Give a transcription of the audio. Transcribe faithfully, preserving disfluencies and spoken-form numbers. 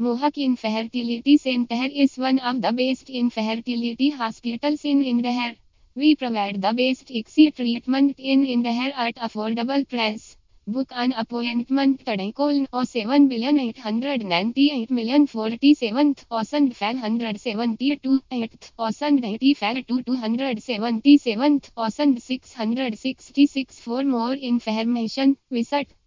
Mohak Infertility Center is one of the best infertility hospitals in Indore. We provide the best I C S I treatment in Indore at affordable price. Book an appointment today. Call zero seven eight nine eight zero four seven five seven two eight zero nine five to two seven seven six six six. For more information, visit